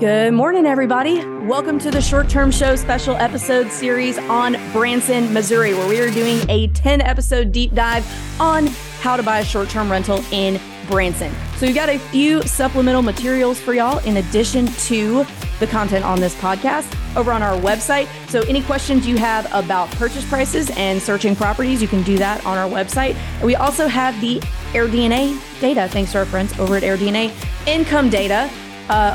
Good morning, everybody. Welcome to the Short-Term Show special episode series on Branson, Missouri, where we are doing a 10-episode deep dive on how to buy a short-term rental in Branson. So we've got a few supplemental materials for y'all in addition to the content on this podcast over on our website. So any questions you have about purchase prices and searching properties, you can do that on our website. And we also have the AirDNA data, thanks to our friends over at AirDNA, income data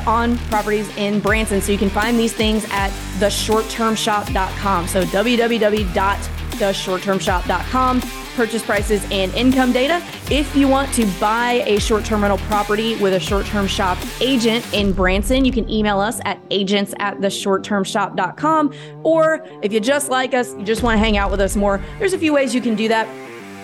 on properties in Branson. So you can find these things at theshorttermshop.com. So www.theshorttermshop.com. Purchase prices and income data. If you want to buy a short-term rental property with a short-term shop agent in Branson, you can email us at agents@theshorttermshop.com. Or if you just like us, you just want to hang out with us more, there's a few ways you can do that.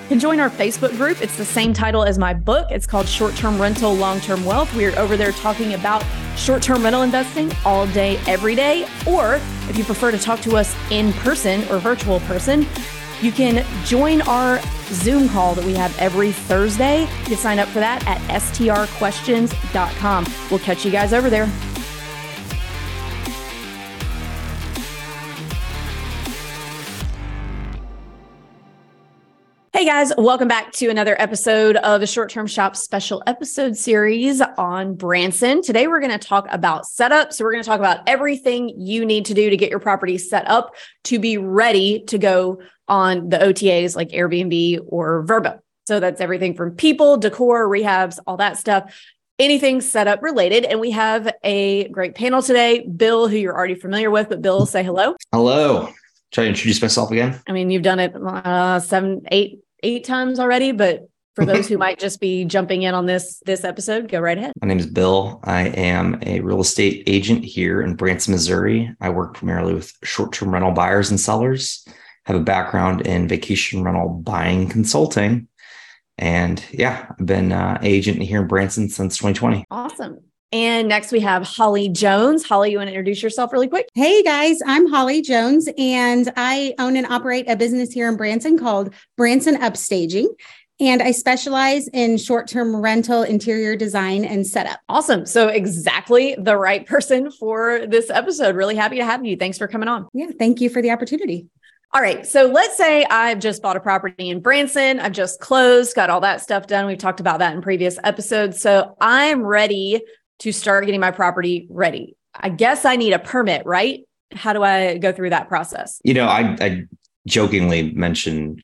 You can join our Facebook group. It's the same title as my book. It's called Short-Term Rental, Long-Term Wealth. We're over there talking about short-term rental investing all day, every day. Or if you prefer to talk to us in person or virtual person, you can join our Zoom call that we have every Thursday. You can sign up for that at strquestions.com. We'll catch you guys over there. Hey guys, welcome back to another episode of the Short-Term Shop special episode series on Branson. Today, we're going to talk about setup. So we're going to talk about everything you need to do to get your property set up to be ready to go on the OTAs like Airbnb or Vrbo. So that's everything from people, decor, rehabs, all that stuff, anything setup related. And we have a great panel today. Bill, who you're already familiar with, but Bill, say hello. Hello. Should I introduce myself again? I mean, you've done it eight times already, but for those who might just be jumping in on this episode, go right ahead. My name is Bill. I am a real estate agent here in Branson, Missouri. I work primarily with short-term rental buyers and sellers, have a background in vacation rental buying consulting. And yeah, I've been an agent here in Branson since 2020. Awesome. And next we have Holly Jones. Holly, you want to introduce yourself really quick? Hey guys, I'm Holly Jones and I own and operate a business here in Branson called Branson Upstaging. And I specialize in short-term rental, interior design, and setup. Awesome. So exactly the right person for this episode. Really happy to have you. Thanks for coming on. Yeah, thank you for the opportunity. All right. So let's say I've just bought a property in Branson. I've just closed, got all that stuff done. We've talked about that in previous episodes. So I'm ready to start getting my property ready. I guess I need a permit, right? How do I go through that process? You know, I jokingly mentioned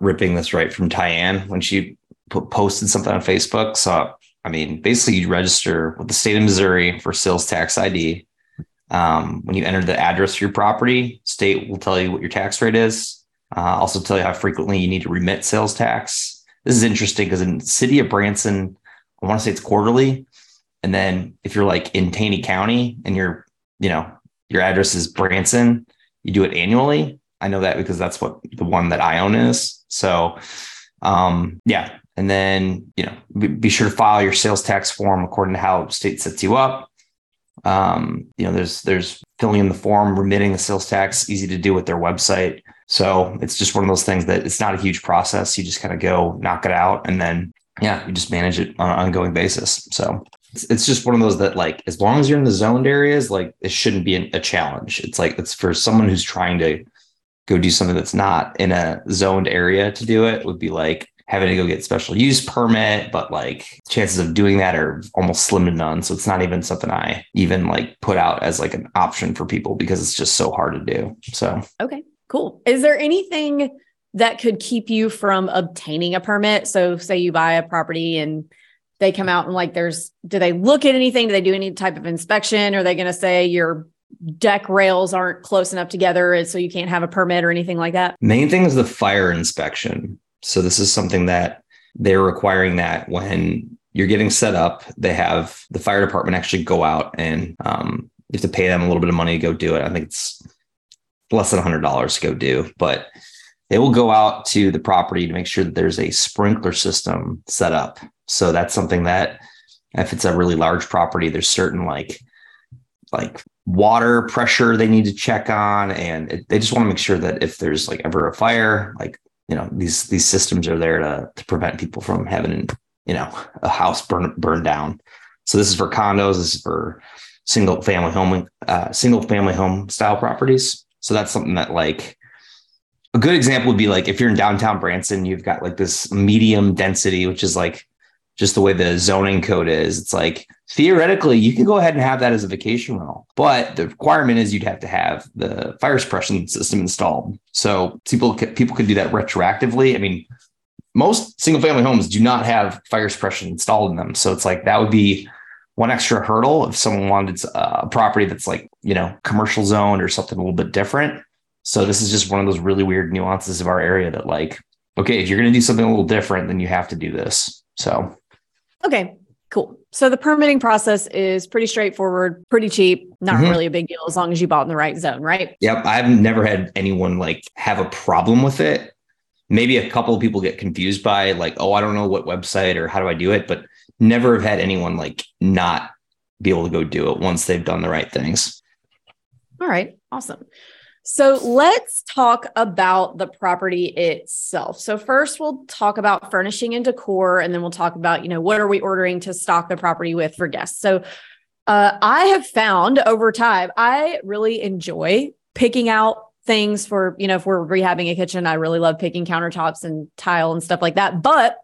ripping this right from Tyann when she posted something on Facebook. So, I mean, basically you register with the state of Missouri for sales tax ID. When you enter the address of your property, state will tell you what your tax rate is. Also tell you how frequently you need to remit sales tax. This is interesting because in the city of Branson, I want to say it's quarterly. And then if you're like in Taney County and your address is Branson, you do it annually. I know that because that's what the one that I own is. So, yeah. And then, be sure to file your sales tax form according to how state sets you up. There's filling in the form, remitting the sales tax, easy to do with their website. So it's just one of those things that it's not a huge process. You just kind of go knock it out and then, yeah, you just manage it on an ongoing basis. So it's just one of those that, like, as long as you're in the zoned areas, like, it shouldn't be a challenge. It's like, it's for someone who's trying to go do something that's not in a zoned area to do it would be like having to go get special use permit, but like chances of doing that are almost slim to none. So it's not even something I even like put out as like an option for people because it's just so hard to do. So, okay, cool. Is there anything that could keep you from obtaining a permit? So say you buy a property and they come out and like, do they look at anything? Do they do any type of inspection? Are they going to say your deck rails aren't close enough together so you can't have a permit or anything like that? Main thing is the fire inspection. So this is something that they're requiring that when you're getting set up, they have the fire department actually go out and you have to pay them a little bit of money to go do it. I think it's less than $100 to go do, but they will go out to the property to make sure that there's a sprinkler system set up. So that's something that if it's a really large property, there's certain like water pressure they need to check on. And they just want to make sure that if there's like ever a fire, like, these systems are there to prevent people from having, a house burn down. So this is for condos, this is for single family home style properties. So that's something that, like, a good example would be like if you're in downtown Branson, you've got like this medium density, which is like just the way the zoning code is. It's like theoretically you can go ahead and have that as a vacation rental, but the requirement is you'd have to have the fire suppression system installed. So people could do that retroactively. I mean, most single family homes do not have fire suppression installed in them. So it's like that would be one extra hurdle if someone wanted a property that's like, you know, commercial zoned or something a little bit different. So this is just one of those really weird nuances of our area that, like, okay, if you're going to do something a little different, then you have to do this. So. Okay, cool. So the permitting process is pretty straightforward, pretty cheap, not really a big deal as long as you bought in the right zone, right? Yep. I've never had anyone like have a problem with it. Maybe a couple of people get confused by like, oh, I don't know what website or how do I do it, but never have had anyone like not be able to go do it once they've done the right things. All right, awesome. So let's talk about the property itself. So first we'll talk about furnishing and decor, and then we'll talk about, you know, what are we ordering to stock the property with for guests. So I have found over time, I really enjoy picking out things for, you know, if we're rehabbing a kitchen, I really love picking countertops and tile and stuff like that. But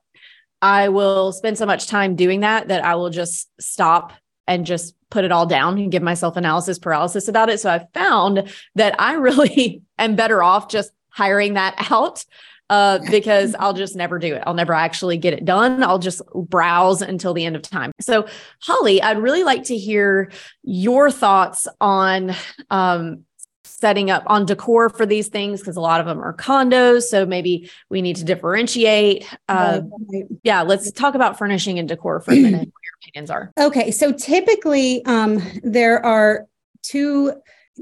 I will spend so much time doing that I will just stop and just put it all down and give myself analysis paralysis about it. So I found that I really am better off just hiring that out because I'll just never do it. I'll never actually get it done. I'll just browse until the end of time. So Holly, I'd really like to hear your thoughts on setting up on decor for these things, because a lot of them are condos. So maybe we need to differentiate. Yeah, let's talk about furnishing and decor for a minute, what your opinions are. Okay. So typically there are two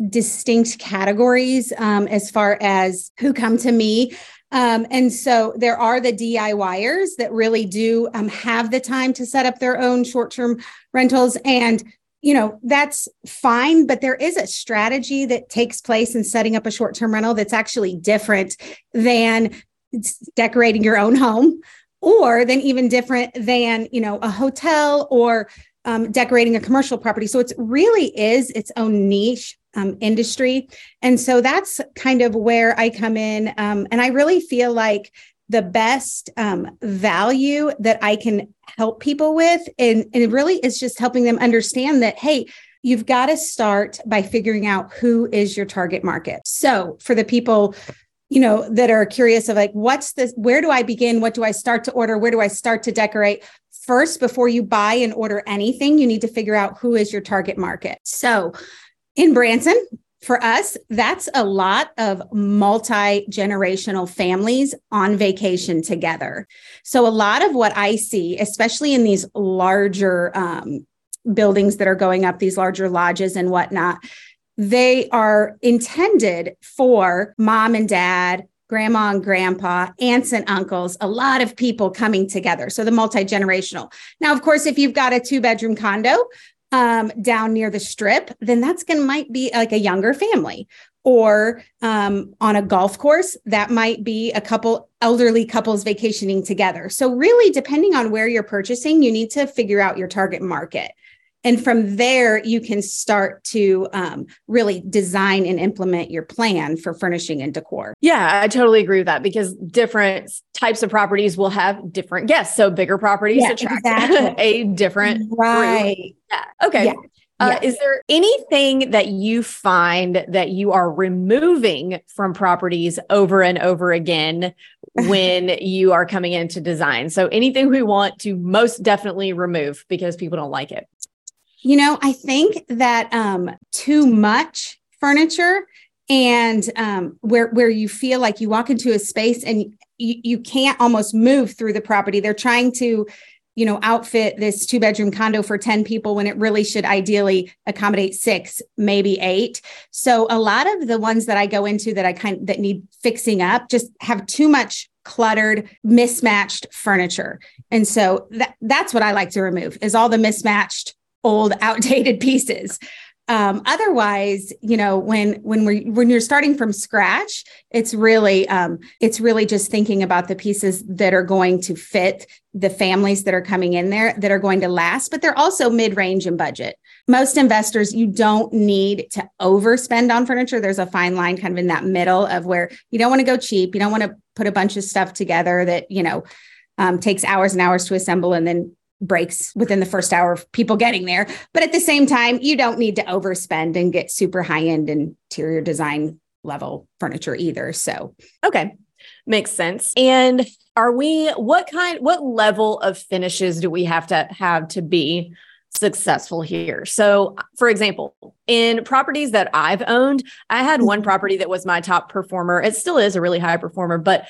distinct categories as far as who come to me. And so there are the DIYers that really do have the time to set up their own short-term rentals, and you know, that's fine, but there is a strategy that takes place in setting up a short-term rental that's actually different than decorating your own home, or then even different than, you know, a hotel or decorating a commercial property. So it really is its own niche industry. And so that's kind of where I come in. And I really feel like the best value that I can help people with. And it really is just helping them understand that, hey, you've got to start by figuring out who is your target market. So for the people, you know, that are curious of like, what's this, where do I begin? What do I start to order? Where do I start to decorate? First, before you buy and order anything, you need to figure out who is your target market. So in Branson, for us, that's a lot of multi-generational families on vacation together. So a lot of what I see, especially in these larger buildings that are going up, these larger lodges and whatnot, they are intended for mom and dad, grandma and grandpa, aunts and uncles, a lot of people coming together. So the multi-generational. Now, of course, if you've got a 2-bedroom condo, down near the strip, then that's might be like a younger family, or on a golf course, that might be a couple elderly couples vacationing together. So really, depending on where you're purchasing, you need to figure out your target market. And from there, you can start to really design and implement your plan for furnishing and decor. Yeah, I totally agree with that, because different types of properties will have different guests. So bigger properties attract a different group. Yeah. Okay. Yeah. Is there anything that you find that you are removing from properties over and over again when you are coming into design? So anything we want to most definitely remove because people don't like it? You know, I think that too much furniture, and where you feel like you walk into a space and you can't almost move through the property. They're trying to, you know, outfit this 2-bedroom condo for 10 people when it really should ideally accommodate 6, maybe 8. So a lot of the ones that I go into that that need fixing up just have too much cluttered, mismatched furniture. And so that's what I like to remove, is all the mismatched, old, outdated pieces. Otherwise, you know, when you're starting from scratch, it's really just thinking about the pieces that are going to fit the families that are coming in there that are going to last, but they're also mid-range in budget. Most investors, you don't need to overspend on furniture. There's a fine line kind of in that middle of where you don't want to go cheap. You don't want to put a bunch of stuff together that, you know, takes hours and hours to assemble and then breaks within the first hour of people getting there. But at the same time, you don't need to overspend and get super high-end interior design level furniture either. So, okay. Makes sense. And what level of finishes do we have to be successful here? So, for example, in properties that I've owned, I had one property that was my top performer. It still is a really high performer, but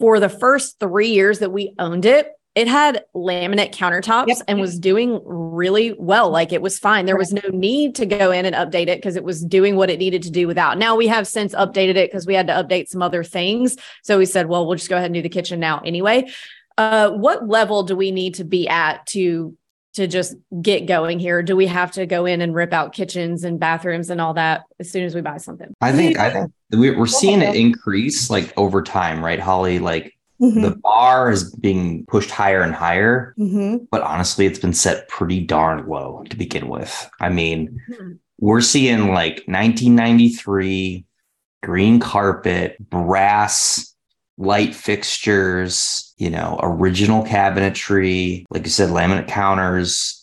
for the first 3 years that we owned it, it had laminate countertops and was doing really well. Like it was fine. There was no need to go in and update it because it was doing what it needed to do without. Now we have since updated it because we had to update some other things. So we said, well, we'll just go ahead and do the kitchen now anyway. What level do we need to be at to just get going here? Do we have to go in and rip out kitchens and bathrooms and all that as soon as we buy something? I think we're seeing it increase like over time, right, Holly? Like, mm-hmm. The bar is being pushed higher and higher, mm-hmm. but honestly, it's been set pretty darn low to begin with. I mean, mm-hmm. we're seeing like 1993, green carpet, brass, light fixtures, you know, original cabinetry, like you said, laminate counters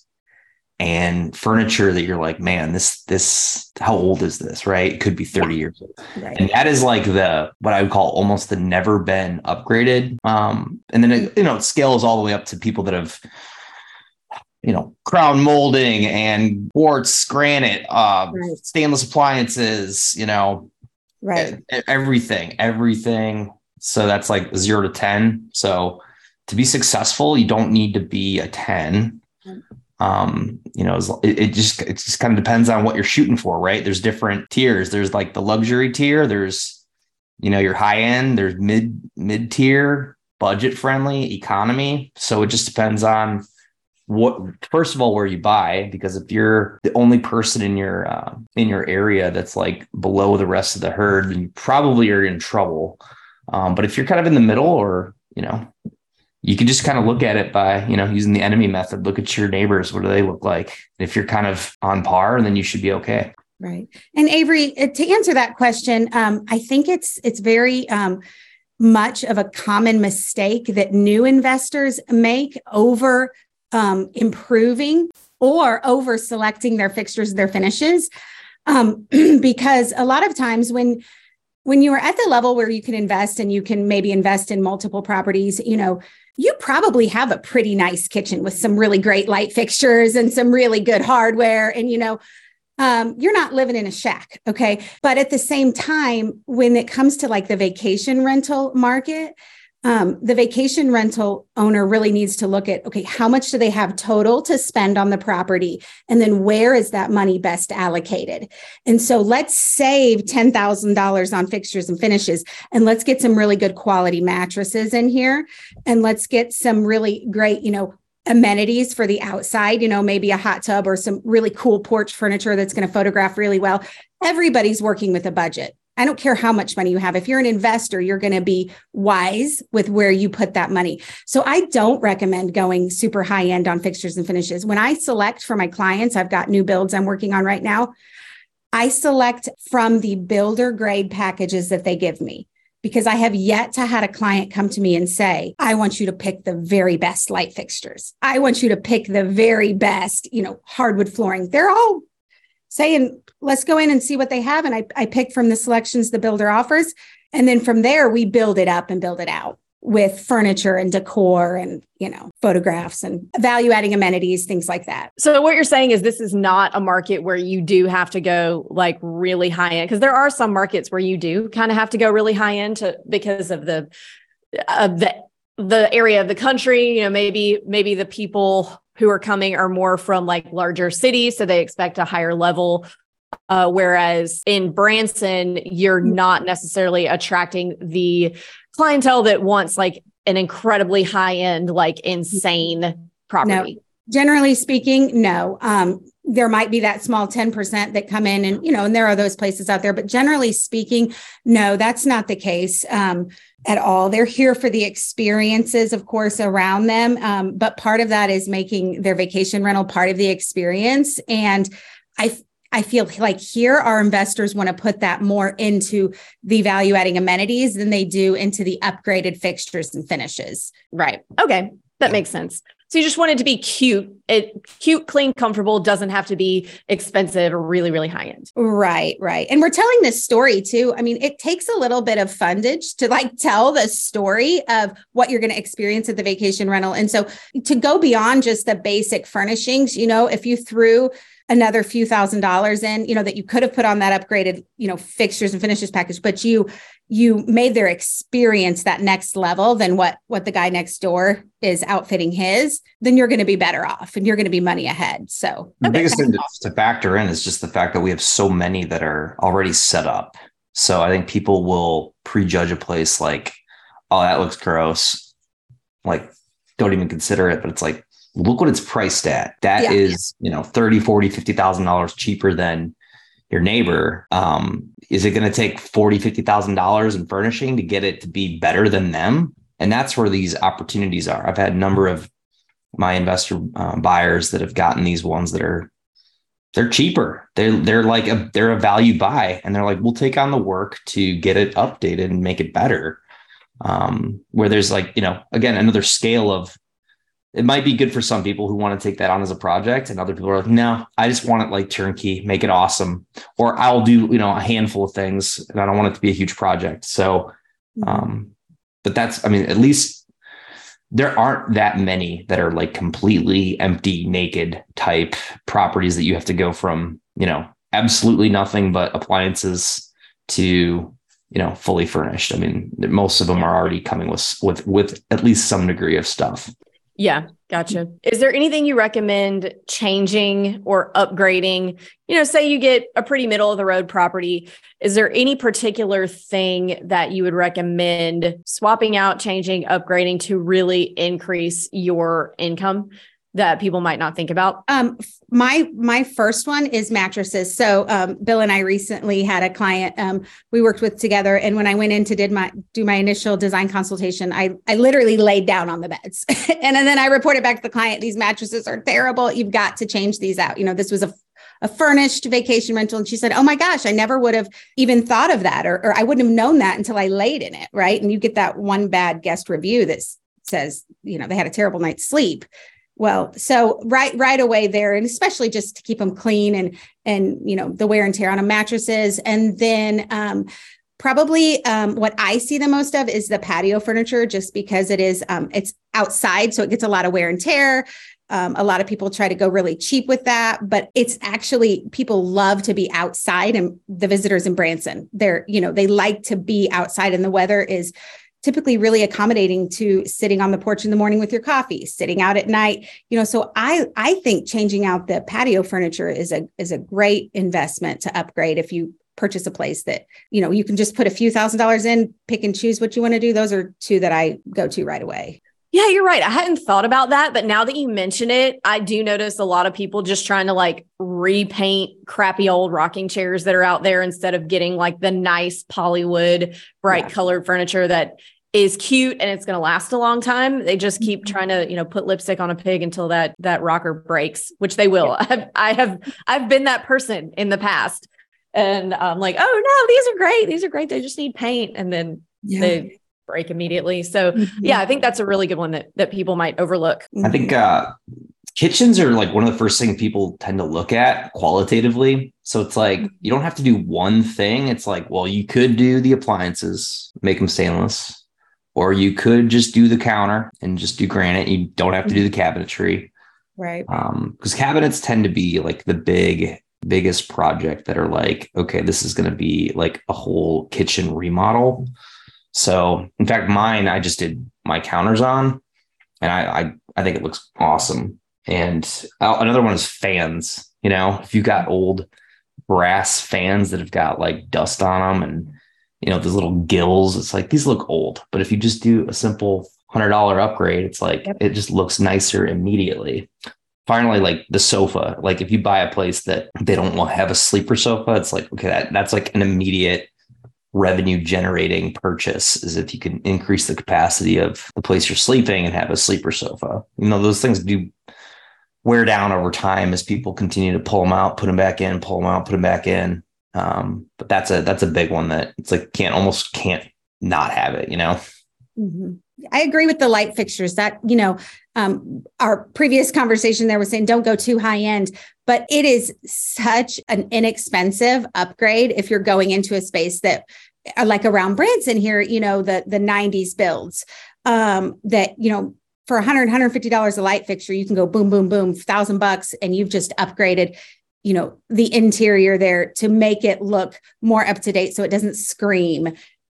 and furniture that you're like, man, this, how old is this? Right. It could be 30 years old. Right. And that is like what I would call almost the never been upgraded. And then, it scales all the way up to people that have, you know, crown molding and quartz, granite, right. stainless appliances, you know, right. Everything. So that's like 0 to 10. So to be successful, you don't need to be a 10. You know, it just kind of depends on what you're shooting for, right? There's different tiers. There's like the luxury tier. There's, you know, your high end, there's mid tier, budget friendly, economy. So it just depends on first of all, where you buy, because if you're the only person in your area that's like below the rest of the herd, then you probably are in trouble. But if you're kind of in the middle or, you know, you can just kind of look at it by, you know, using the enemy method. Look at your neighbors. What do they look like? If you're kind of on par, then you should be okay. Right. And Avery, to answer that question, I think it's very much of a common mistake that new investors make over improving or over selecting their fixtures, their finishes, because a lot of times when you are at the level where you can invest and you can maybe invest in multiple properties, you know, you probably have a pretty nice kitchen with some really great light fixtures and some really good hardware. And, you know, you're not living in a shack. Okay. But at the same time, when it comes to like the vacation rental market, the vacation rental owner really needs to look at, okay, how much do they have total to spend on the property? And then where is that money best allocated? And so let's save $10,000 on fixtures and finishes, and let's get some really good quality mattresses in here. And let's get some really great, you know, amenities for the outside, you know, maybe a hot tub or some really cool porch furniture that's going to photograph really well. Everybody's working with a budget. I don't care how much money you have. If you're an investor, you're going to be wise with where you put that money. So I don't recommend going super high end on fixtures and finishes. When I select for my clients, I've got new builds I'm working on right now. I select from the builder grade packages that they give me, because I have yet to had a client come to me and say, I want you to pick the very best light fixtures. I want you to pick the very best, you know, hardwood flooring. They're all saying, let's go in and see what they have. And I pick from the selections the builder offers. And then from there, we build it up and build it out with furniture and decor and, you know, photographs and value-adding amenities, things like that. So what you're saying is this is not a market where you do have to go like really high-end, because there are some markets where you do kind of have to go really high-end because of the area of the country, you know, maybe the people who are coming are more from like larger cities, so they expect a higher level. Whereas in Branson, you're not necessarily attracting the clientele that wants like an incredibly high end, like insane property. No, Generally speaking, no. There might be that small 10% that come in and, and there are those places out there, but generally speaking, no, that's not the case at all. They're here for the experiences, of course, around them. But part of that is making their vacation rental part of the experience. And I feel like here our investors want to put that more into the value-adding amenities than they do into the upgraded fixtures and finishes. Right. Okay. That makes sense. So you just want it to be cute. Cute, clean, comfortable, doesn't have to be expensive or really, really high end. Right, right. And we're telling this story too. I mean, it takes a little bit of fundage to like tell the story of what you're going to experience at the vacation rental. And so to go beyond just the basic furnishings, if you threw another few $1,000s in, that you could have put on that upgraded, fixtures and finishes package, but you made their experience that next level than what the guy next door is outfitting his, then you're going to be better off and you're going to be money ahead. So the biggest thing to factor in is just the fact that we have so many that are already set up. So I think people will prejudge a place like, oh, that looks gross. Like, don't even consider it, but it's like, look what it's priced at. That is, $30,000, $40,000, $50,000 cheaper than your neighbor. Is it going to take $40,000, $50,000 in furnishing to get it to be better than them? And that's where these opportunities are. I've had a number of my investor buyers that have gotten these ones that are, they're cheaper. They're a value buy. And they're like, we'll take on the work to get it updated and make it better. Where there's again, another scale of, it might be good for some people who want to take that on as a project. And other people are like, no, I just want it like turnkey, make it awesome. Or I'll do, a handful of things and I don't want it to be a huge project. So, but that's, at least there aren't that many that are like completely empty, naked type properties that you have to go from, absolutely nothing but appliances to, fully furnished. Most of them are already coming with at least some degree of stuff. Yeah. Gotcha. Is there anything you recommend changing or upgrading? Say you get a pretty middle of the road property. Is there any particular thing that you would recommend swapping out, changing, upgrading to really increase your income that people might not think about? My first one is mattresses. So Bill and I recently had a client we worked with together. And when I went in to do my initial design consultation, I literally laid down on the beds. And then I reported back to the client, these mattresses are terrible. You've got to change these out. This was a furnished vacation rental. And she said, oh my gosh, I never would have even thought of that. Or I wouldn't have known that until I laid in it. Right. And you get that one bad guest review that says, they had a terrible night's sleep. Well, so right away there, and especially just to keep them clean and the wear and tear on the mattresses. And then probably what I see the most of is the patio furniture, just because it is, it's outside. So it gets a lot of wear and tear. A lot of people try to go really cheap with that, but it's actually, people love to be outside, and the visitors in Branson, they like to be outside, and the weather is typically really accommodating to sitting on the porch in the morning with your coffee, sitting out at night, so I think changing out the patio furniture is a great investment to upgrade. If you purchase a place that, you can just put a few $1,000s in, pick and choose what you want to do. Those are two that I go to right away. Yeah, you're right. I hadn't thought about that, but now that you mention it, I do notice a lot of people just trying to repaint crappy old rocking chairs that are out there instead of getting the nice Polywood bright colored furniture that is cute and it's going to last a long time. They just keep trying to, put lipstick on a pig until that rocker breaks, which they will. Yeah. I've been that person in the past, and I'm like, oh no, these are great. These are great. They just need paint. And then they break immediately. So yeah, I think that's a really good one that people might overlook. I think kitchens are one of the first things people tend to look at qualitatively. So it's you don't have to do one thing. It's well, you could do the appliances, make them stainless, or you could just do the counter and just do granite. You don't have to do the cabinetry. Right. Because cabinets tend to be the biggest project that are okay, this is going to be a whole kitchen remodel. So in fact, mine, I just did my counters on, and I think it looks awesome. And another one is fans. If you got old brass fans that have got dust on them and, those little gills, it's these look old, but if you just do a simple $100 upgrade, it just looks nicer immediately. finally, like the sofa, like if you buy a place that they don't want to have a sleeper sofa, it's like, okay, that's like an immediate revenue generating purchase, is if you can increase the capacity of the place you're sleeping and have a sleeper sofa. You know, those things do wear down over time as people continue to pull them out, put them back in, pull them out, put them back in. But that's a big one that it's like, can't not have it, you know? Mm-hmm. I agree with the light fixtures that, you know, our previous conversation there was saying, don't go too high end, but it is such an inexpensive upgrade. If you're going into a space that like around Branson here, you know, the 90s builds, that, you know, for $100, $150 a light fixture, you can go boom, boom, boom, $1,000, and you've just upgraded, you know, the interior there to make it look more up to date. So it doesn't scream,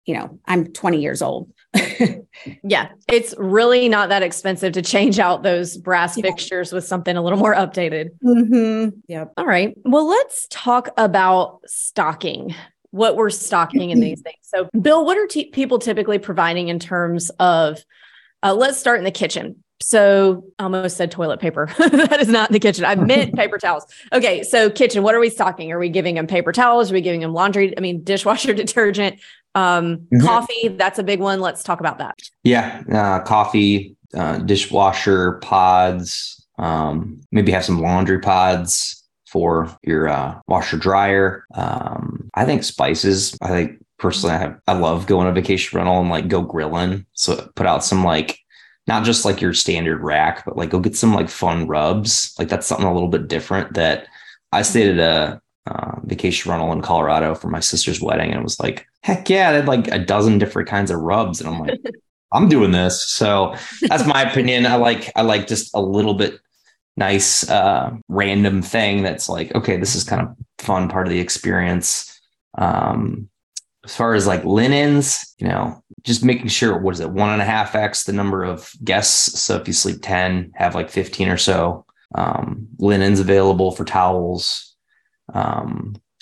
you know, I'm 20 years old. Yeah. It's really not that expensive to change out those brass fixtures with something a little more updated. Mm-hmm. Yeah. All right. Well, let's talk about stocking, what we're stocking in these things. So Bill, what are people typically providing in terms of, let's start in the kitchen. So I almost said toilet paper. That is not in the kitchen. I meant paper towels. Okay. So kitchen, what are we stocking? Are we giving them paper towels? Are we giving them laundry? I mean, dishwasher detergent, coffee. That's a big one. Let's talk about that. Yeah. Coffee, dishwasher pods, maybe have some laundry pods for your washer dryer. I think spices. I think personally, I love going on vacation rental and like go grilling. So put out some like, not just like your standard rack, but like go get some like fun rubs. Like that's something a little bit different that I stayed at a vacation rental in Colorado for my sister's wedding. And it was like, heck yeah, they had like a dozen different kinds of rubs. And I'm like, I'm doing this. So that's my opinion. I like just a little bit nice, random thing. That's like, okay, this is kind of fun part of the experience. As far as like linens, you know, just making sure, what is it? 1.5x the number of guests. So if you sleep 10, have like 15 or so, linens available for towels,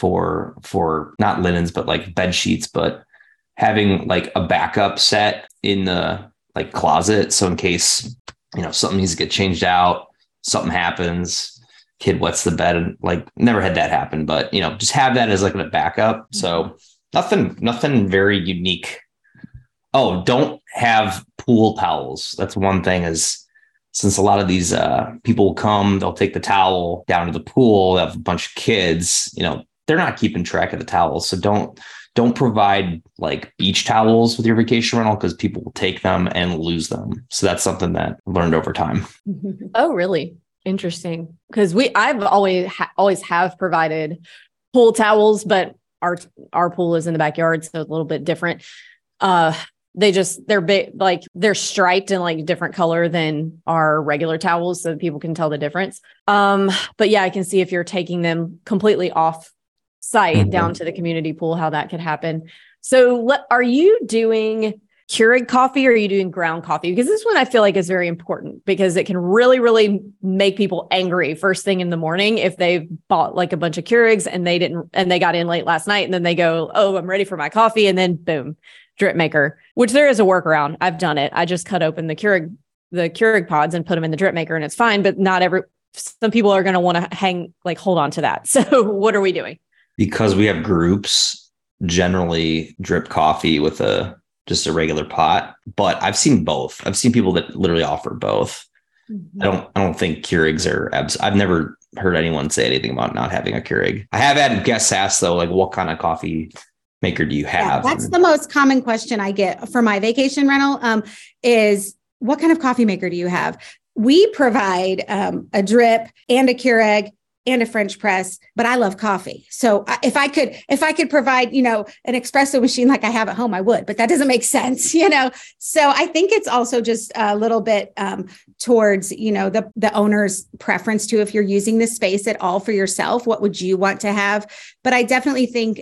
for not linens, but like bed sheets, but having like a backup set in the like closet. So in case, you know, something needs to get changed out, something happens, kid wets the bed, and like never had that happen, but you know, just have that as like a backup. So nothing very unique. Oh, don't have pool towels. That's one thing, is since a lot of these people come, they'll take the towel down to the pool, they have a bunch of kids, you know, they're not keeping track of the towels. So don't provide like beach towels with your vacation rental, because people will take them and lose them. So that's something that I learned over time. Oh, really? Interesting. Because I've always have provided pool towels, but our pool is in the backyard, so it's a little bit different. They're big, like they're striped in like different color than our regular towels, so people can tell the difference. But yeah, I can see if you're taking them completely off site down to the community pool, how that could happen. So are you doing Keurig coffee, or are you doing ground coffee? Because this one I feel like is very important, because it can really, really make people angry first thing in the morning if they've bought like a bunch of Keurigs and they got in late last night, and then they go, oh, I'm ready for my coffee. And then boom. Drip maker, which there is a workaround. I've done it. I just cut open the Keurig pods and put them in the drip maker, and it's fine. But some people are going to want to hold on to that. So what are we doing? Because we have groups, generally drip coffee with just a regular pot, but I've seen both. I've seen people that literally offer both. Mm-hmm. I don't think Keurigs are I've never heard anyone say anything about not having a Keurig. I have had guests ask though, like, what kind of coffee maker do you have? Yeah, that's the most common question I get for my vacation rental, is what kind of coffee maker do you have? We provide a drip and a Keurig and a French press, but I love coffee. So if I could provide, you know, an espresso machine like I have at home, I would, but that doesn't make sense, you know? So I think it's also just a little bit towards, you know, the owner's preference too. If you're using this space at all for yourself, what would you want to have? But I definitely think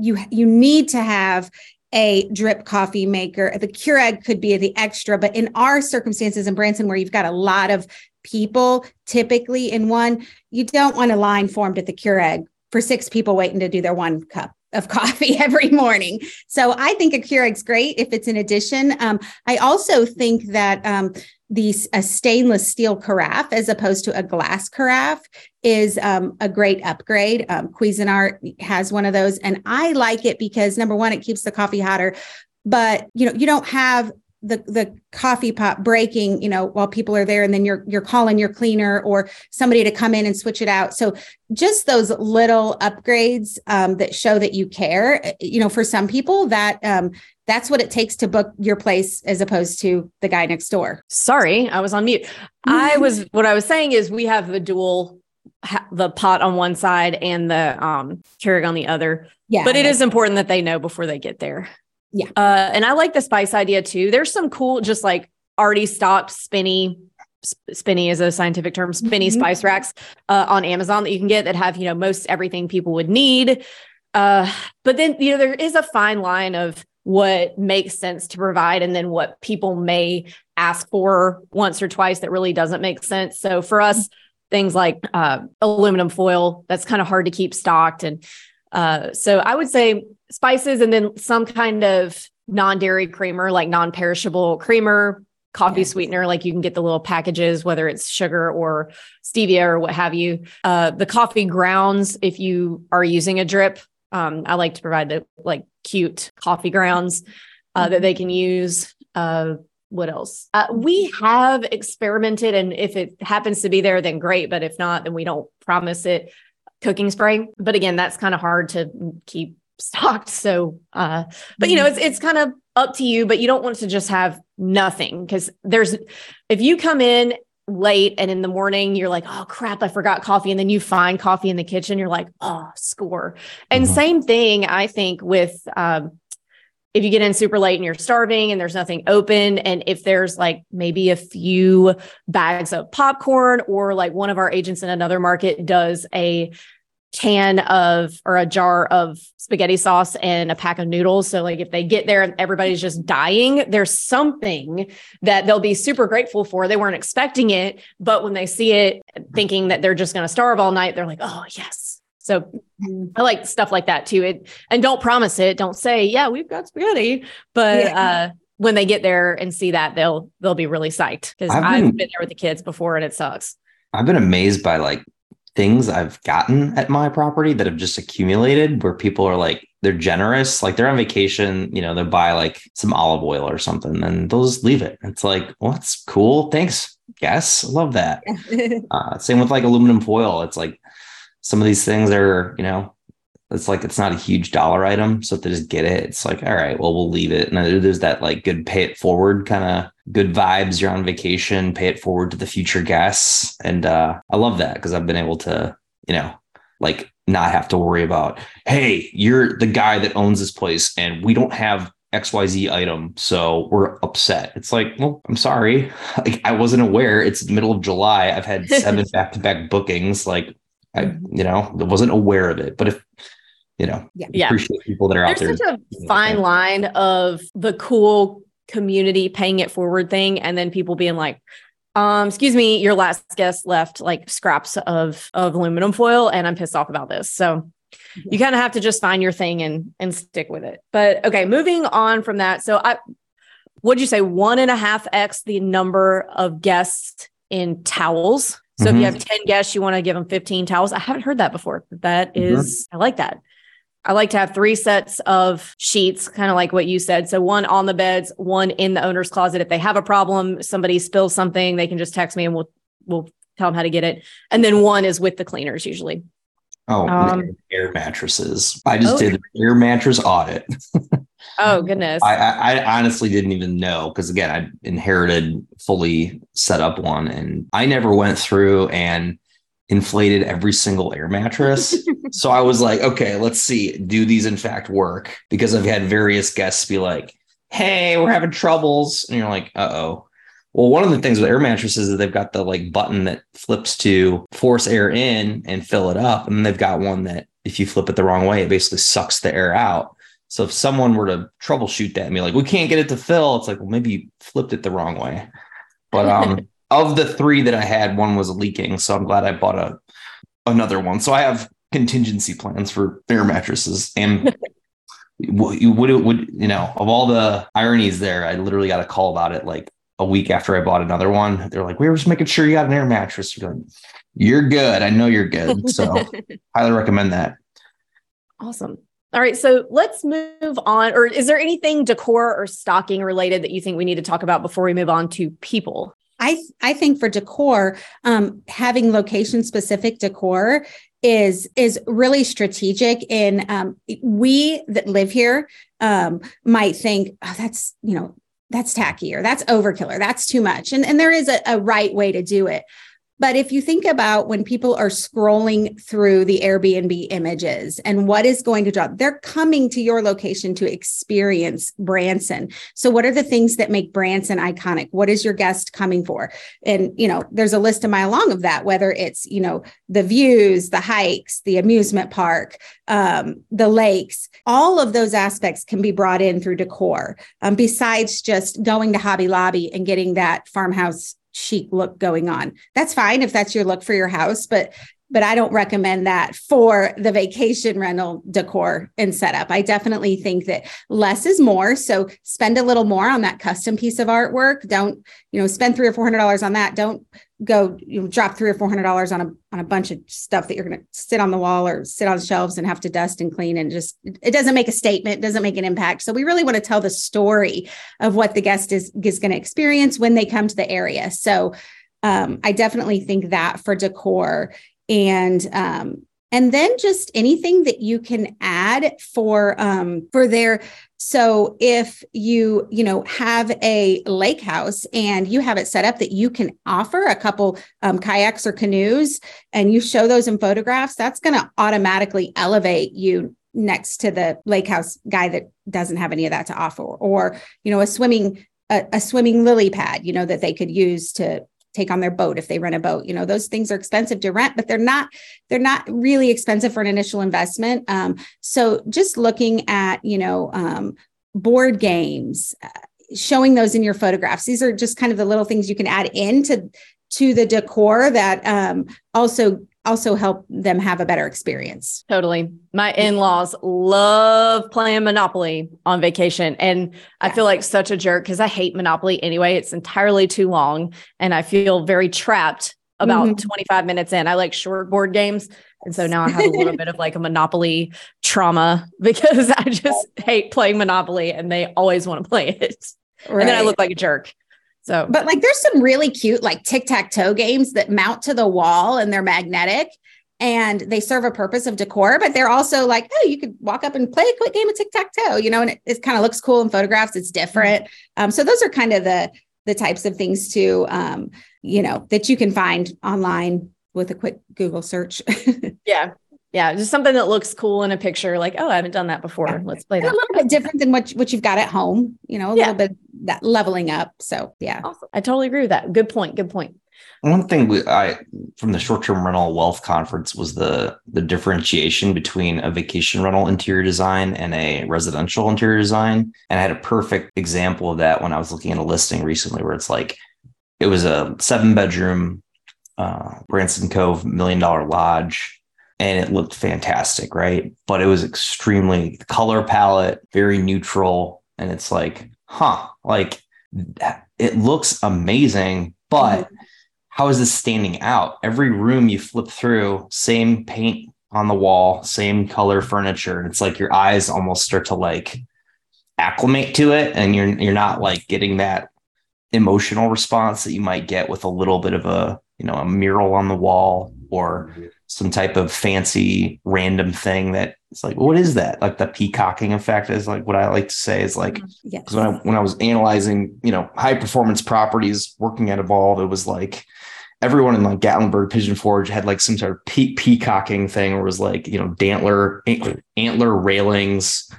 you need to have a drip coffee maker. The Keurig could be the extra, but in our circumstances in Branson, where you've got a lot of people typically in one, you don't want a line formed at the Keurig for 6 people waiting to do their 1 cup. of coffee every morning. So I think a Keurig's great if it's an addition. I also think that a stainless steel carafe as opposed to a glass carafe is a great upgrade. Cuisinart has one of those, and I like it because, number one, it keeps the coffee hotter, but you don't have the coffee pot breaking, while people are there, and then you're calling your cleaner or somebody to come in and switch it out. So just those little upgrades that show that you care, for some people that's what it takes to book your place as opposed to the guy next door. Sorry, I was on mute. What I was saying is we have the dual, the pot on one side and the Keurig on the other. Yeah, but it is important that they know before they get there. Yeah. And I like the spice idea too. There's some cool, just like already stocked spinny is a scientific term, spinny spice racks on Amazon that you can get that have, most everything people would need. But then, there is a fine line of what makes sense to provide and then what people may ask for once or twice that really doesn't make sense. So for us, things like aluminum foil, that's kind of hard to keep stocked. And so I would say spices, and then some kind of non-dairy creamer, like non-perishable creamer, coffee sweetener, like you can get the little packages, whether it's sugar or stevia or what have you. The coffee grounds, if you are using a drip, I like to provide the cute coffee grounds that they can use. What else? We have experimented, and if it happens to be there, then great. But if not, then we don't promise it. Cooking spray. But again, that's kind of hard to keep stocked. So, but it's kind of up to you, but you don't want to just have nothing, because if you come in late and in the morning, you're like, oh crap, I forgot coffee. And then you find coffee in the kitchen. You're like, oh, score. And same thing, I think, with, if you get in super late and you're starving and there's nothing open, and if there's maybe a few bags of popcorn, or one of our agents in another market does a can of, or a jar of spaghetti sauce and a pack of noodles. So if they get there and everybody's just dying, there's something that they'll be super grateful for. They weren't expecting it, but when they see it thinking that they're just going to starve all night, they're like, oh yes. So I like stuff like that too. And don't promise it. Don't say, yeah, we've got spaghetti. But when they get there and see that, they'll be really psyched, because I've been there with the kids before and it sucks. I've been amazed by things I've gotten at my property that have just accumulated, where people are they're generous. They're on vacation, they'll buy some olive oil or something, and they'll just leave it. It's well, that's cool. Thanks. Yes. Love that. Same with aluminum foil. It's some of these things are, it's not a huge dollar item. So if they just get it, it's all right, well, we'll leave it. And there's that good pay it forward kind of good vibes. You're on vacation, pay it forward to the future guests. And I love that, because I've been able to, not have to worry about, hey, you're the guy that owns this place and we don't have XYZ item, so we're upset. It's well, I'm sorry. I wasn't aware. It's the middle of July. I've had 7 back-to-back bookings. I wasn't aware of it, but if, appreciate people that are out there. There's such a fine line of the cool community paying it forward thing. And then people being excuse me, your last guest left scraps of aluminum foil, and I'm pissed off about this. So you kind of have to just find your thing and stick with it. But okay, moving on from that. So what'd you say? 1.5x the number of guests in towels. So if you have 10 guests, you want to give them 15 towels. I haven't heard that before. That is, I like that. I like to have 3 sets of sheets, kind of like what you said. So one on the beds, one in the owner's closet. If they have a problem, somebody spills something, they can just text me and we'll tell them how to get it. And then one is with the cleaners usually. Oh, air mattresses. I just did an air mattress audit. Oh, goodness. I honestly didn't even know, because, again, I inherited fully set up one, and I never went through and inflated every single air mattress. So I was okay, let's see. Do these, in fact, work? Because I've had various guests be hey, we're having troubles. And you're uh-oh. Well, one of the things with air mattresses is they've got the button that flips to force air in and fill it up. And then they've got one that if you flip it the wrong way, it basically sucks the air out. So if someone were to troubleshoot that and be we can't get it to fill, it's well, maybe you flipped it the wrong way. But of the 3 that I had, one was leaking. So I'm glad I bought another one. So I have contingency plans for air mattresses. And would you know, of all the ironies there, I literally got a call about it like a week after I bought another one. They're like, we were just making sure you got an air mattress. You're good. I know you're good. So highly recommend that. Awesome. All right. So let's move on. Or is there anything decor or stocking related that you think we need to talk about before we move on to people? I think for decor, having location specific decor is really strategic. And we that live here might think, oh, that's, you know, that's tacky, or that's overkill, or that's too much. And there is a right way to do it. But if you think about when people are scrolling through the Airbnb images and what is going to draw, they're coming to your location to experience Branson. So what are the things that make Branson iconic? What is your guest coming for? And, you know, there's a list a mile long of that, whether it's, you know, the views, the hikes, the amusement park, the lakes, all of those aspects can be brought in through decor, besides just going to Hobby Lobby and getting that farmhouse chic look going on. That's fine if that's your look for your house, but I don't recommend that for the vacation rental decor and setup. I definitely think that less is more. So spend a little more on that custom piece of artwork. Don't, you know, spend $300 or $400 on that. Don't go, you know, drop $300 or $400 on a bunch of stuff that you're going to sit on the wall or sit on shelves and have to dust and clean, and just, it doesn't make a statement, doesn't make an impact. So we really want to tell the story of what the guest is going to experience when they come to the area. So I definitely think that for decor. And then just anything that you can add for their. So if you, you know, have a lake house and you have it set up that you can offer a couple kayaks or canoes, and you show those in photographs, that's going to automatically elevate you next to the lake house guy that doesn't have any of that to offer, or, you know, a swimming lily pad, you know, that they could use to take on their boat if they rent a boat. You know, those things are expensive to rent, but they're not really expensive for an initial investment. So just looking at, you know, board games, showing those in your photographs. These are just kind of the little things you can add into the decor that also help them have a better experience. Totally. My in-laws love playing Monopoly on vacation. And yeah. I feel like such a jerk because I hate Monopoly anyway. It's entirely too long. And I feel very trapped about 25 minutes in. I like short board games. And so now I have a little bit of like a Monopoly trauma because I just hate playing Monopoly and they always want to play it. Right. And then I look like a jerk. So, but like, there's some really cute, like tic-tac-toe games that mount to the wall and they're magnetic and they serve a purpose of decor, but they're also like, oh, you could walk up and play a quick game of tic-tac-toe, you know, and it kind of looks cool in photographs. It's different. So those are kind of the types of things too, you know, that you can find online with a quick Google search. Yeah. Yeah, just something that looks cool in a picture, like, oh, I haven't done that before. Yeah. Let's play that. And a little bit different than what you've got at home, you know, little bit that leveling up. So, yeah. Awesome. I totally agree with that. Good point. Good point. One thing from the Short-Term Rental Wealth Conference was the differentiation between a vacation rental interior design and a residential interior design. And I had a perfect example of that when I was looking at a listing recently where it's like, it was a 7-bedroom Branson Cove $1 million lodge. And it looked fantastic, right? But it was extremely, the color palette, very neutral. And it's like, it looks amazing, but how is this standing out? Every room you flip through, same paint on the wall, same color furniture. And it's like your eyes almost start to like acclimate to it. And you're not like getting that emotional response that you might get with a little bit of a, you know, a mural on the wall or some type of fancy random thing that it's like, what is that? Like the peacocking effect is like what I like to say is like, because when I was analyzing, you know, high performance properties working at Evolve, it was like everyone in like Gatlinburg, Pigeon Forge had like some sort of peacocking thing or was like, you know, antler railings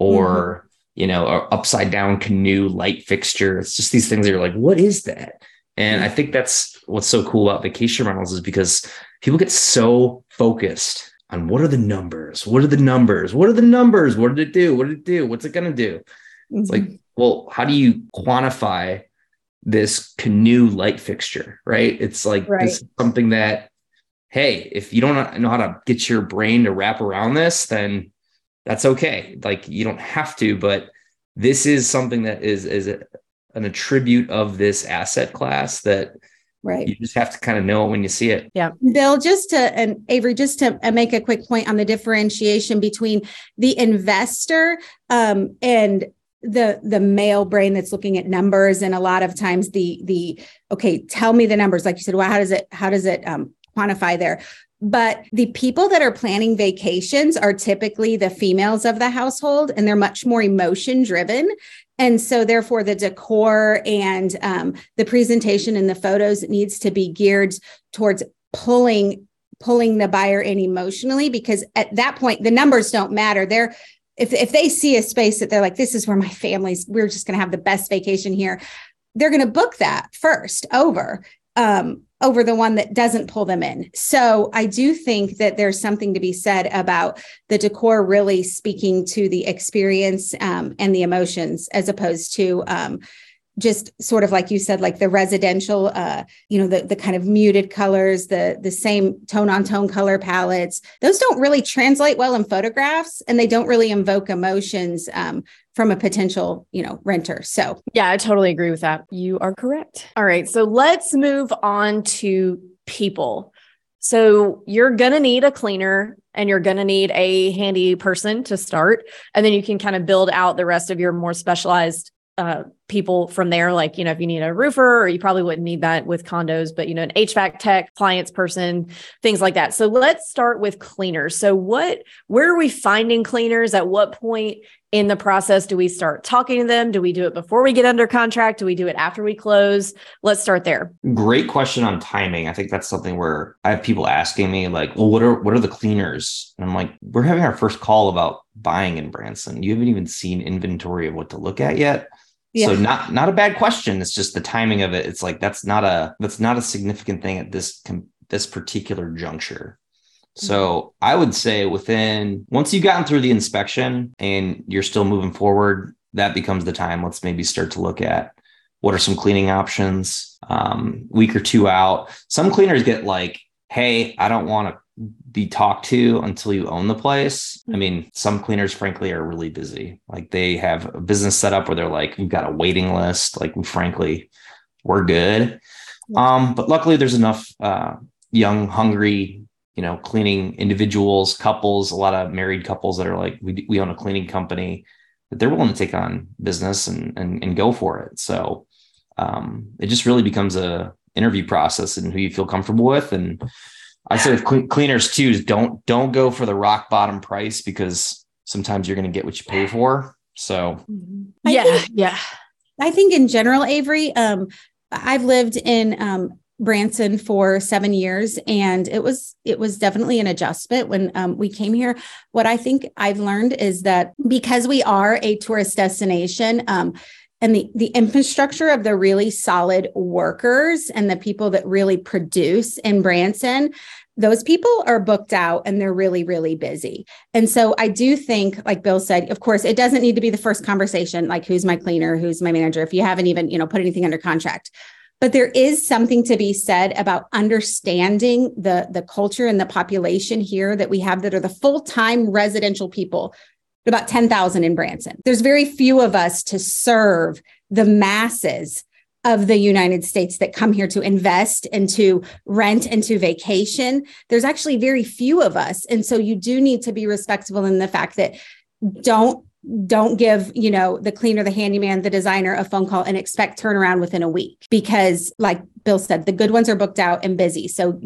or, you know, a upside down canoe light fixture. It's just these things that you're like, what is that? And I think that's what's so cool about vacation rentals is because people get so focused on what are the numbers? What are the numbers? What are the numbers? What did it do? What did it do? What's it going to do? It's like, well, how do you quantify this canoe light fixture, right? It's like this is something that hey, if you don't know how to get your brain to wrap around this, then that's okay. Like, you don't have to, but this is something that is an attribute of this asset class that right. You just have to kind of know it when you see it. Yeah. Bill, and Avery, just to make a quick point on the differentiation between the investor and the male brain that's looking at numbers. And a lot of times okay, tell me the numbers. Like you said, well, how does it quantify there? But the people that are planning vacations are typically the females of the household, and they're much more emotion driven. And so therefore the decor and the presentation and the photos needs to be geared towards pulling the buyer in emotionally, because at that point, the numbers don't matter. If they see a space that they're like, this is where my family's, we're just going to have the best vacation here, they're going to book that first over the one that doesn't pull them in. So I do think that there's something to be said about the decor really speaking to the experience and the emotions, as opposed to just sort of, like you said, like the residential, the kind of muted colors, the same tone on tone color palettes. Those don't really translate well in photographs, and they don't really evoke emotions from a potential, renter. So yeah, I totally agree with that. You are correct. All right. So let's move on to people. So you're going to need a cleaner, and you're going to need a handy person to start. And then you can kind of build out the rest of your more specialized people from there. Like, if you need a roofer, or you probably wouldn't need that with condos, but an HVAC tech, appliance person, things like that. So let's start with cleaners. So where are we finding cleaners? At what point in the process do we start talking to them? Do we do it before we get under contract? Do we do it after we close? Let's start there. Great question on timing. I think that's something where I have people asking me like, well, what are the cleaners? And I'm like, we're having our first call about buying in Branson. You haven't even seen inventory of what to look at yet. Yeah. So not a bad question. It's just the timing of it. It's like, that's not a significant thing at this particular juncture. So I would say once you've gotten through the inspection and you're still moving forward, that becomes the time. Let's maybe start to look at what are some cleaning options, week or two out. Some cleaners get like, hey, I don't want to be talked to until you own the place. I mean, some cleaners, frankly, are really busy. Like, they have a business set up where they're like, we've got a waiting list. Like, we're good. But luckily there's enough young, hungry, cleaning individuals, couples, a lot of married couples that are like, we own a cleaning company, that they're willing to take on business and go for it. So it just really becomes a interview process and who you feel comfortable with. And I say with cleaners too, don't go for the rock bottom price, because sometimes you're going to get what you pay for. So I think in general, Avery, I've lived in Branson for 7 years, and it was definitely an adjustment when we came here. What I think I've learned is that because we are a tourist destination, and the infrastructure of the really solid workers and the people that really produce in Branson, those people are booked out and they're really, really busy. And so I do think, like Bill said, of course, it doesn't need to be the first conversation, like who's my cleaner, who's my manager, if you haven't even, put anything under contract. But there is something to be said about understanding the culture and the population here that we have that are the full-time residential people. About 10,000 in Branson. There's very few of us to serve the masses of the United States that come here to invest and to rent and to vacation. There's actually very few of us. And so you do need to be respectful in the fact that don't give, the cleaner, the handyman, the designer a phone call and expect turnaround within a week, because like Bill said, the good ones are booked out and busy. So,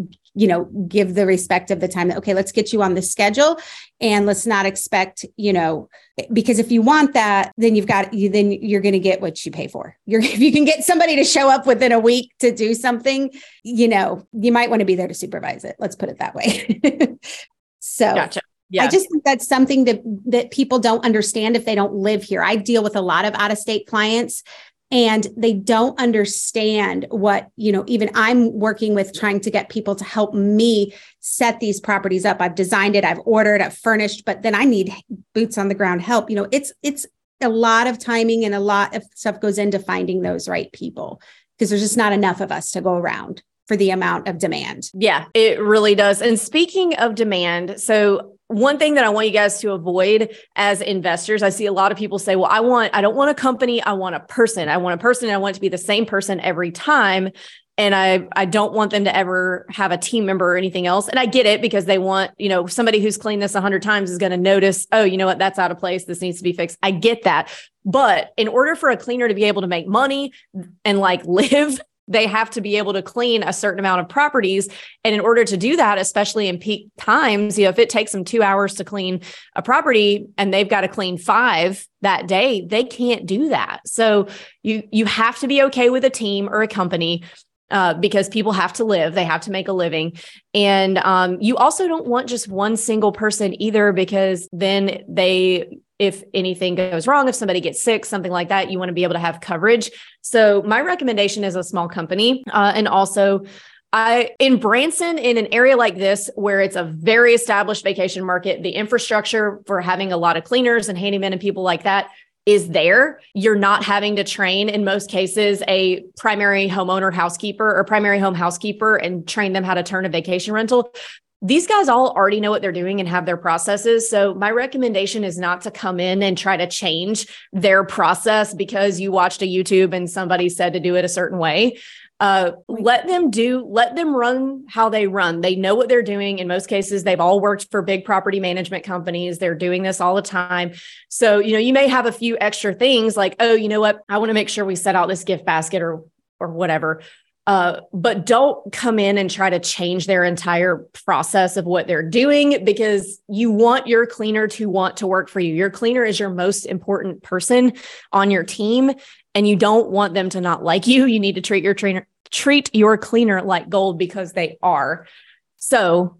give the respect of the time that, okay, let's get you on the schedule, and let's not expect, because if you want that, then then you're going to get what you pay for. If you can get somebody to show up within a week to do something, you might want to be there to supervise it. Let's put it that way. So gotcha. Yeah. I just think that's something that people don't understand if they don't live here. I deal with a lot of out-of-state clients, and they don't understand what, even I'm working with, trying to get people to help me set these properties up. I've designed it, I've ordered, I've furnished, but then I need boots on the ground help. It's a lot of timing, and a lot of stuff goes into finding those right people, because there's just not enough of us to go around. for the amount of demand. Yeah, it really does. And speaking of demand, so one thing that I want you guys to avoid as investors, I see a lot of people say, well, I don't want a company. I want a person. I want a person. I want it to be the same person every time. And I don't want them to ever have a team member or anything else. And I get it, because they want, you know, somebody who's cleaned this 100 times is going to notice, oh, you know what? That's out of place. This needs to be fixed. I get that. But in order for a cleaner to be able to make money and like live, they have to be able to clean a certain amount of properties. And in order to do that, especially in peak times, you know, if it takes them 2 hours to clean a property and they've got to clean 5 that day, they can't do that. So you have to be okay with a team or a company, because people have to live, they have to make a living. And you also don't want just one single person either, because then if anything goes wrong, if somebody gets sick, something like that, you want to be able to have coverage. So my recommendation is a small company. And also in Branson, in an area like this, where it's a very established vacation market, the infrastructure for having a lot of cleaners and handymen and people like that is there. You're not having to train, in most cases, a primary homeowner housekeeper or primary home housekeeper and train them how to turn a vacation rental. These guys all already know what they're doing and have their processes. So my recommendation is not to come in and try to change their process because you watched a YouTube and somebody said to do it a certain way. Let them run how they run. They know what they're doing. In most cases, they've all worked for big property management companies. They're doing this all the time. So, you know, you may have a few extra things like, oh, you know what? I want to make sure we set out this gift basket or whatever. But don't come in and try to change their entire process of what they're doing, because you want your cleaner to want to work for you. Your cleaner is your most important person on your team, and you don't want them to not like you. You need to treat your cleaner like gold, because they are. So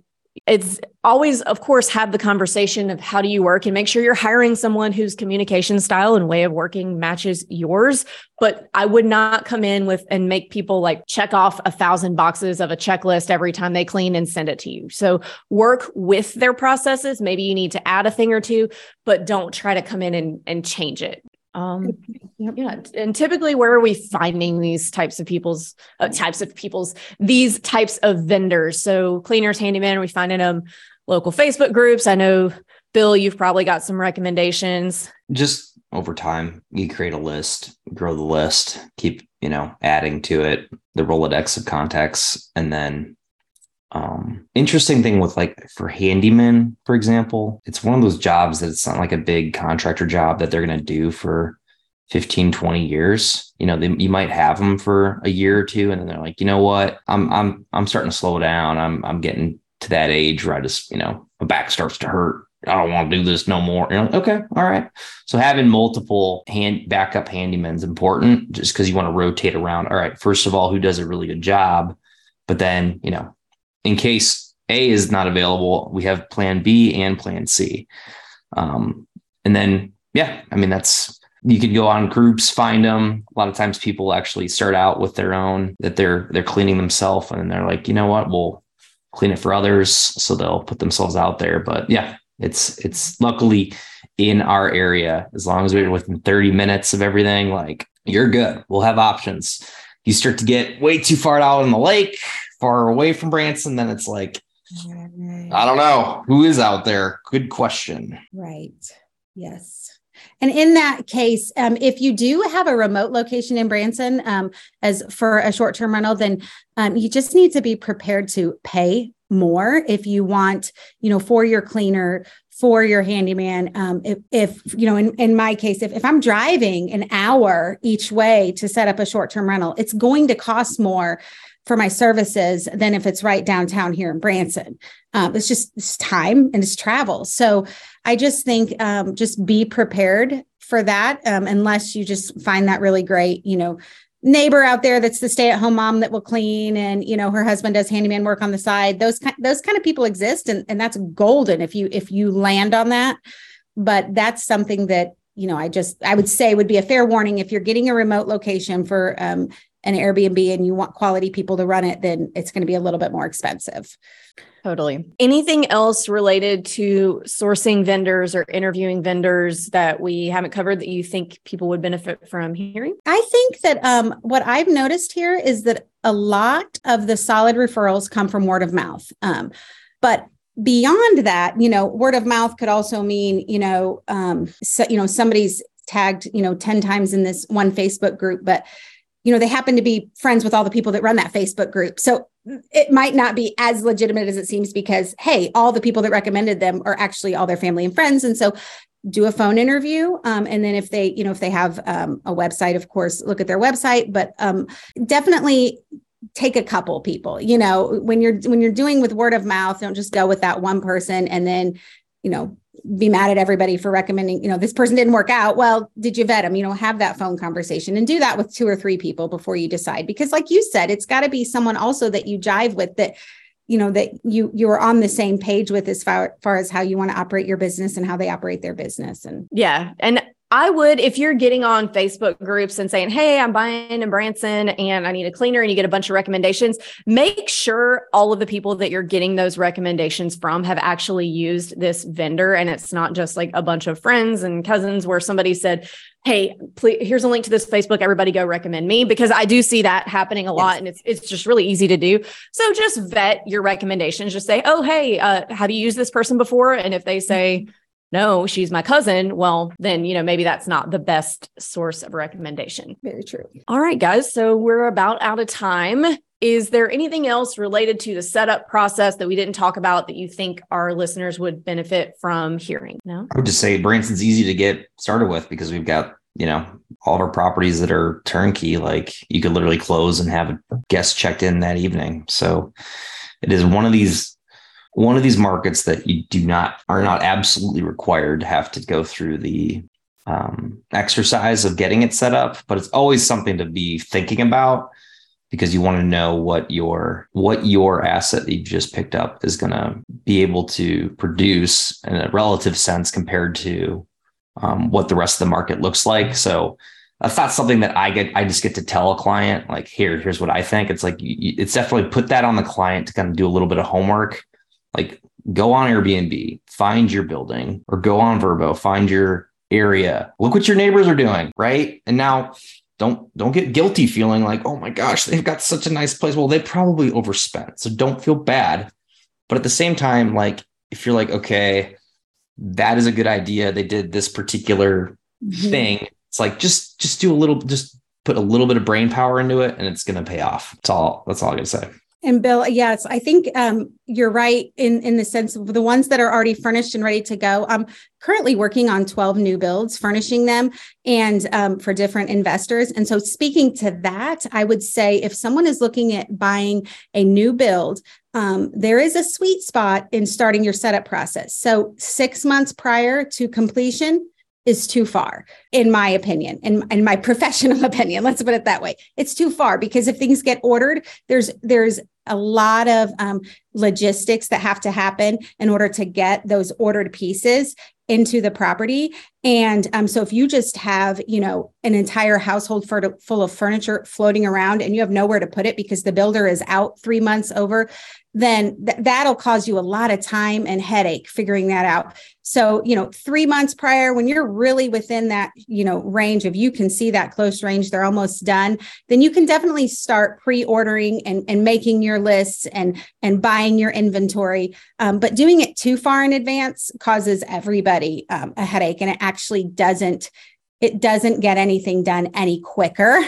it's always, of course, have the conversation of how do you work, and make sure you're hiring someone whose communication style and way of working matches yours. But I would not come in and make people like check off 1,000 boxes of a checklist every time they clean and send it to you. So work with their processes. Maybe you need to add a thing or two, but don't try to come in and change it. Yeah. And typically, where are we finding these types of vendors? So cleaners, handymen, are we finding them local Facebook groups? I know, Bill, you've probably got some recommendations. Just over time, you create a list, grow the list, keep, adding to it, the Rolodex of contacts. And then interesting thing with like for handymen, for example, it's one of those jobs that it's not like a big contractor job that they're going to do for 15, 20 years. You might have them for a year or two. And then they're like, you know what, I'm starting to slow down. I'm getting to that age where I just, my back starts to hurt. I don't want to do this no more. Okay. All right. So having multiple backup handymen is important, just because you want to rotate around. All right. First of all, who does a really good job, but then, in case A is not available, we have plan B and plan C. And then, you could go on groups, find them. A lot of times people actually start out with their own, that they're cleaning themselves, and they're like, you know what, we'll clean it for others. So they'll put themselves out there. But yeah, it's luckily in our area, as long as we're within 30 minutes of everything, like you're good. We'll have options. You start to get way too far out on the lake, far away from Branson, then it's like, I don't know who is out there. Good question. Right. Yes. And in that case, if you do have a remote location in Branson, as for a short-term rental, then you just need to be prepared to pay more if you want, for your cleaner, for your handyman. In my case, if I'm driving an hour each way to set up a short-term rental, it's going to cost more for my services than if it's right downtown here in Branson. It's just time and it's travel. So I just think just be prepared for that, unless you just find that really great, neighbor out there that's the stay-at-home mom that will clean and, her husband does handyman work on the side. Those kind of people exist, and that's golden if you land on that. But that's something that, I would say would be a fair warning. If you're getting a remote location for an Airbnb and you want quality people to run it, then it's going to be a little bit more expensive. Totally. Anything else related to sourcing vendors or interviewing vendors that we haven't covered that you think people would benefit from hearing? I think that what I've noticed here is that a lot of the solid referrals come from word of mouth. But beyond that, you know, word of mouth could also mean, you know, somebody's tagged, you know, 10 times in this one Facebook group, but you know, they happen to be friends with all the people that run that Facebook group. So it might not be as legitimate as it seems because, hey, all the people that recommended them are actually all their family and friends. And so do a phone interview. And then if they, you know, if they have a website, of course, look at their website, but definitely take a couple people, you know, when you're doing with word of mouth, don't just go with that one person and then, you know, be mad at everybody for recommending, you know, this person didn't work out. Well, did you vet them? You know, have that phone conversation and do that with 2 or 3 people before you decide. Because like you said, it's got to be someone also that you jive with, that, you know, that you are on the same page with as far as how you want to operate your business and how they operate their business. And yeah. And I would, if you're getting on Facebook groups and saying, hey, I'm buying in Branson and I need a cleaner, and you get a bunch of recommendations, make sure all of the people that you're getting those recommendations from have actually used this vendor. And it's not just like a bunch of friends and cousins where somebody said, hey, please, here's a link to this Facebook, everybody go recommend me, because I do see that happening a lot. And it's just really easy to do. So just vet your recommendations. Just say, oh, hey, have you used this person before? And if they say, no, she's my cousin, well, then, you know, maybe that's not the best source of recommendation. Very true. All right, guys. So we're about out of time. Is there anything else related to the setup process that we didn't talk about that you think our listeners would benefit from hearing? No, I would just say Branson's easy to get started with because we've got, you know, all of our properties that are turnkey. Like, you could literally close and have guests checked in that evening. So it is one of these markets that you are not absolutely required to have to go through the exercise of getting it set up, but it's always something to be thinking about because you want to know what your asset that you just picked up is going to be able to produce in a relative sense compared to what the rest of the market looks like. So that's not something that I just get to tell a client, like, here's what I think. It's like, it's definitely put that on the client to kind of do a little bit of homework. Like, go on Airbnb, find your building, or go on Vrbo, find your area. Look what your neighbors are doing, right? And now don't get guilty feeling like, oh my gosh, they've got such a nice place. Well, they probably overspent, so don't feel bad. But at the same time, like, if you're like, okay, that is a good idea, they did this particular thing. It's like, just do a little, just put a little bit of brain power into it, and it's going to pay off. That's all I'm going to say. And Bill, yes, I think you're right in the sense of the ones that are already furnished and ready to go. I'm currently working on 12 new builds, furnishing them and for different investors. And so speaking to that, I would say if someone is looking at buying a new build, there is a sweet spot in starting your setup process. So 6 months prior to completion is too far, in my opinion, and my professional opinion. Let's put it that way. It's too far because if things get ordered, there's a lot of logistics that have to happen in order to get those ordered pieces into the property. And so if you just have, you know, an entire household full of furniture floating around and you have nowhere to put it because the builder is out 3 months over, then that'll cause you a lot of time and headache figuring that out. So, you know, 3 months prior, when you're really within that, you know, range, if you can see that close range, they're almost done, then you can definitely start pre-ordering and making your lists and buying your inventory. But doing it too far in advance causes everybody a headache, and it actually doesn't get anything done any quicker.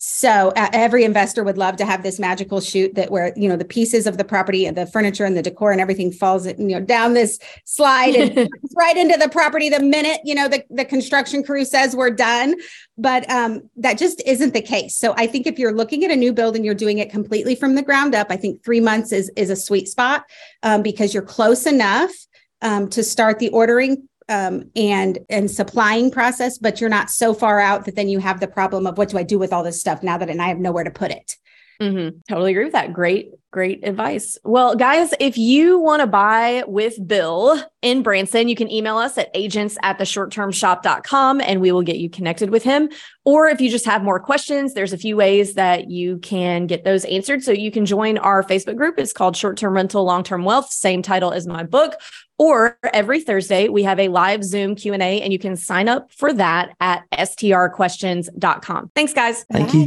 So every investor would love to have this magical shoot that where, you know, the pieces of the property and the furniture and the decor and everything falls, you know, down this slide and right into the property the minute, you know, the construction crew says we're done. But that just isn't the case. So I think if you're looking at a new build and you're doing it completely from the ground up, I think 3 months is a sweet spot because you're close enough to start the ordering and supplying process, but you're not so far out that then you have the problem of what do I do with all this stuff now that and I have nowhere to put it. Mm-hmm. Totally agree with that. Great, great advice. Well, guys, if you want to buy with Bill in Branson, you can email us at agents@theshorttermshop.com and we will get you connected with him. Or if you just have more questions, there's a few ways that you can get those answered. So you can join our Facebook group. It's called Short-Term Rental, Long-Term Wealth, same title as my book. Or every Thursday, we have a live Zoom Q&A and you can sign up for that at strquestions.com. Thanks, guys. Thank you.